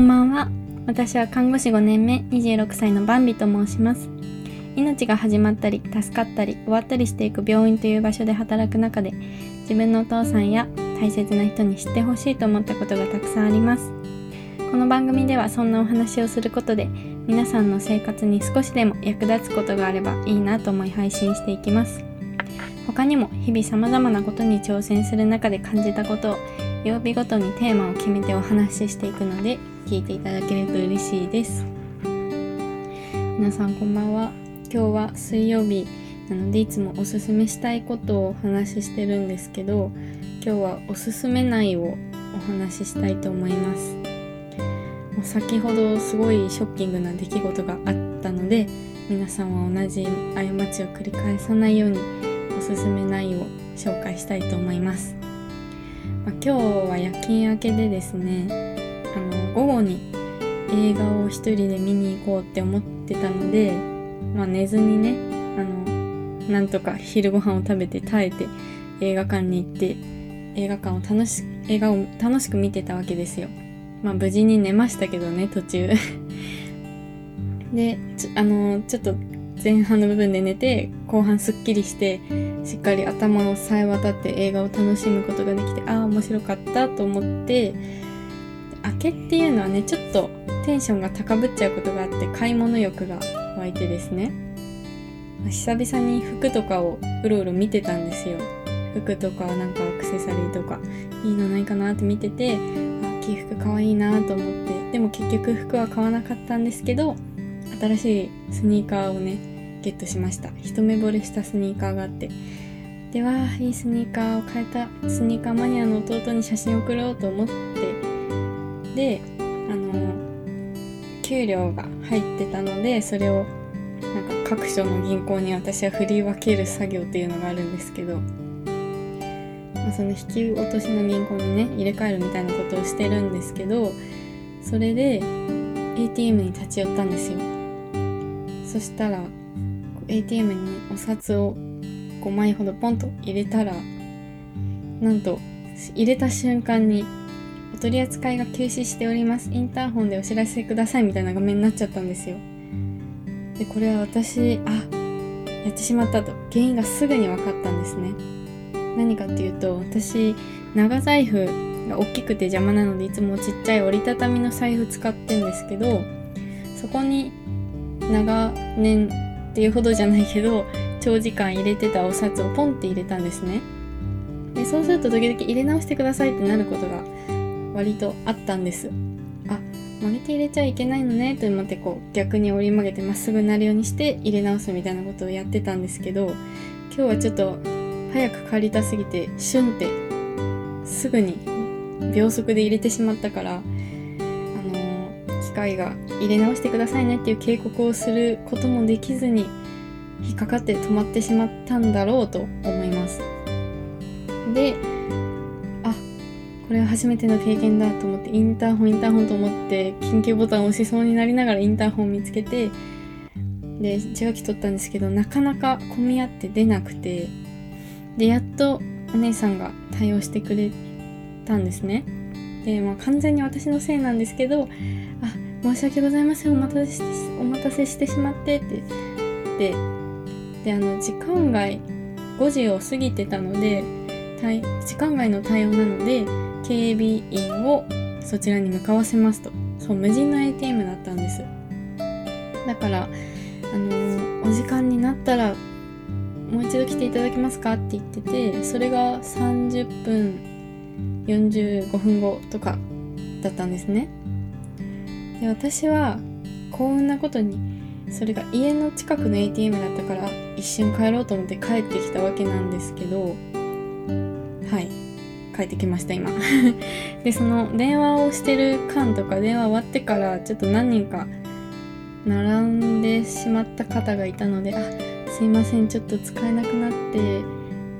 んばんは。私は看護師5年目、26歳のバンビと申します。命が始まったり、助かったり、終わったりしていく病院という場所で働く中で、自分のお父さんや大切な人に知ってほしいと思ったことがたくさんあります。この番組ではそんなお話をすることで、皆さんの生活に少しでも役立つことがあればいいなと思い配信していきます。他にも日々様々なことに挑戦する中で感じたことを、曜日ごとにテーマを決めてお話ししていくので聞いていただけると嬉しいです。皆さんこんばんは。今日は水曜日なのでいつもおすすめしたいことをお話ししてるんですけど、今日はおすすめないをお話ししたいと思います。先ほどすごいショッキングな出来事があったので、皆さんは同じ過ちを繰り返さないようにおすすめないを紹介したいと思います。今日は夜勤明けでですね、午後に映画を一人で見に行こうって思ってたので、寝ずにね、なんとか昼ご飯を食べて耐えて映画館に行って映画を楽しく見てたわけですよ。無事に寝ましたけどね、途中でちょっと前半の部分で寝て、後半すっきりしてしっかり頭をさえ渡って映画を楽しむことができて、面白かったと思って、明けっていうのはね、ちょっとテンションが高ぶっちゃうことがあって、買い物欲が湧いてですね、久々に服とかをうろうろ見てたんですよ。服とかなんかアクセサリーとかいいのないかなって見てて、秋服かわいいなと思って、でも結局服は買わなかったんですけど、新しいスニーカーをねゲットしました。一目惚れしたスニーカーがあって、ではいいスニーカーを買えた、スニーカーマニアの弟に写真を送ろうと思って、で給料が入ってたので、それをなんか各所の銀行に私は振り分ける作業っていうのがあるんですけど、その引き落としの銀行にね入れ替えるみたいなことをしてるんですけど、それで ATM に立ち寄ったんですよ。そしたらATM にお札を5枚ほどポンと入れたら、なんと入れた瞬間にお取り扱いが休止しております、インターホンでお知らせくださいみたいな画面になっちゃったんですよ。でこれは私やってしまったと、原因がすぐに分かったんですね。何かっていうと、私長財布が大きくて邪魔なのでいつもちっちゃい折りたたみの財布使ってるんですけど、そこに長年っていうほどじゃないけど長時間入れてたお札をポンって入れたんですね。でそうすると時々入れ直してくださいってなることが割とあったんです。曲げて入れちゃいけないのねと思って、こう逆に折り曲げてまっすぐなるようにして入れ直すみたいなことをやってたんですけど、今日はちょっと早く借りたすぎてシュンってすぐに秒速で入れてしまったから、機械が入れ直してくださいねっていう警告をすることもできずに引っかかって止まってしまったんだろうと思います。でこれは初めての経験だと思って、インターホンと思って緊急ボタンを押しそうになりながらインターホン見つけて、で受話器取ったんですけど、なかなか混み合って出なくて、でやっとお姉さんが対応してくれたんですね。で完全に私のせいなんですけど、申し訳ございません、お待たせしてしまってって言って、で時間外5時を過ぎてたので、時間外の対応なので警備員をそちらに向かわせますと。そう、無人の ATM だったんです。だからお時間になったらもう一度来ていただけますかって言ってて、それが30分45分後とかだったんですね。で私は幸運なことにそれが家の近くの ATM だったから一瞬帰ろうと思って帰ってきたわけなんですけど、帰ってきました今でその電話をしてる間とか、電話終わってからちょっと何人か並んでしまった方がいたので、すいませんちょっと使えなくなって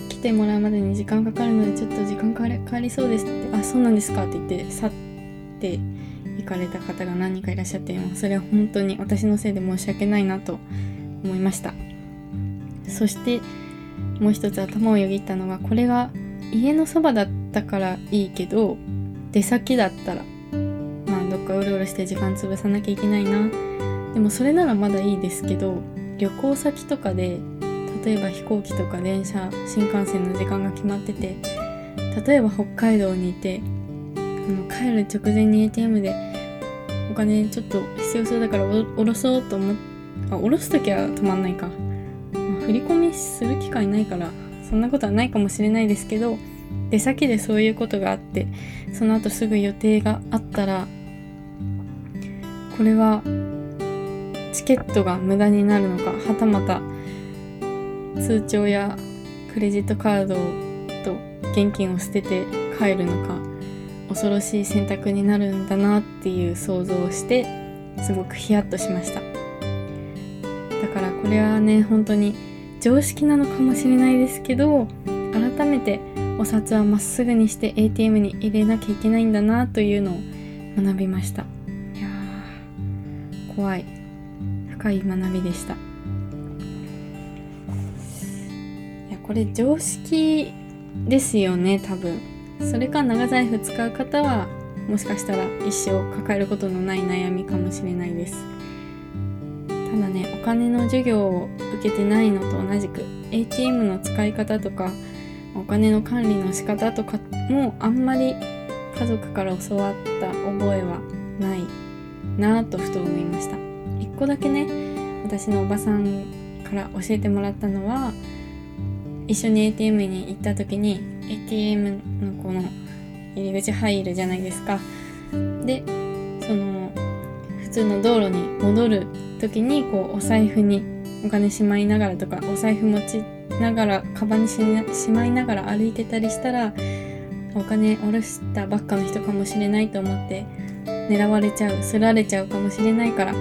来てもらうまでに時間かかるのでちょっと時間かかりそうですって、そうなんですかって言って去って行かれた方が何人かいらっしゃって、それは本当に私のせいで申し訳ないなと思いました。そしてもう一つ頭をよぎったのが、これが家のそばだったからいいけど出先だったらどっかうろうろして時間潰さなきゃいけないな。でもそれならまだいいですけど、旅行先とかで例えば飛行機とか電車、新幹線の時間が決まってて、例えば北海道にいて帰る直前に ATM でお金ちょっと必要そうだからおろそうと思って、おろすときは止まんないか、振り込みする機会ないからそんなことはないかもしれないですけど、出先でそういうことがあってその後すぐ予定があったら、これはチケットが無駄になるのか、はたまた通帳やクレジットカードと現金を捨てて帰るのか、恐ろしい選択になるんだなっていう想像をして、すごくヒヤッとしました。だからこれはね、本当に常識なのかもしれないですけど、改めてお札はまっすぐにして ATM に入れなきゃいけないんだなというのを学びました。いやー、怖い、深い学びでした。いや、これ常識ですよね、多分。それか長財布使う方はもしかしたら一生抱えることのない悩みかもしれないです。ただね、お金の授業を受けてないのと同じく ATM の使い方とかお金の管理の仕方とかもあんまり家族から教わった覚えはないなぁとふと思いました。一個だけね、私のおばさんから教えてもらったのは、一緒に ATM に行った時に ATM のこの入り口入るじゃないですか。で、その普通の道路に戻る時にこうお財布にお金しまいながらとか、お財布持ちながらカバンにしまいながら歩いてたりしたら、お金下ろしたばっかの人かもしれないと思って狙われちゃう、すられちゃうかもしれないから、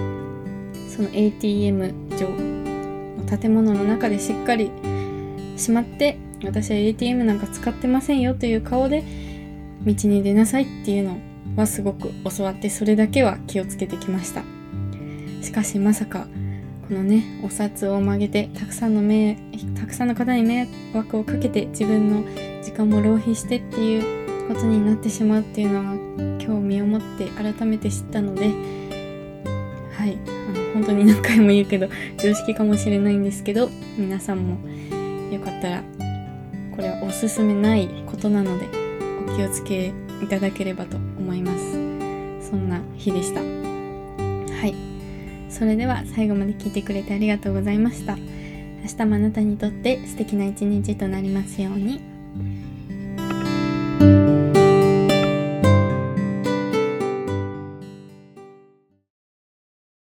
その ATM 上の建物の中でしっかりしまって、私は ATM なんか使ってませんよという顔で道に出なさいっていうのはすごく教わって、それだけは気をつけてきました。しかしまさかこのね、お札を曲げてたくさんの方に迷惑をかけて、自分の時間も浪費してっていうことになってしまうっていうのは今日身をもって改めて知ったので、はい、本当に何回も言うけど常識かもしれないんですけど、皆さんもよかったらこれはおすすめないことなのでお気をつけいただければと思います。そんな日でした。はい、それでは最後まで聞いてくれてありがとうございました。明日もあなたにとって素敵な一日となりますように。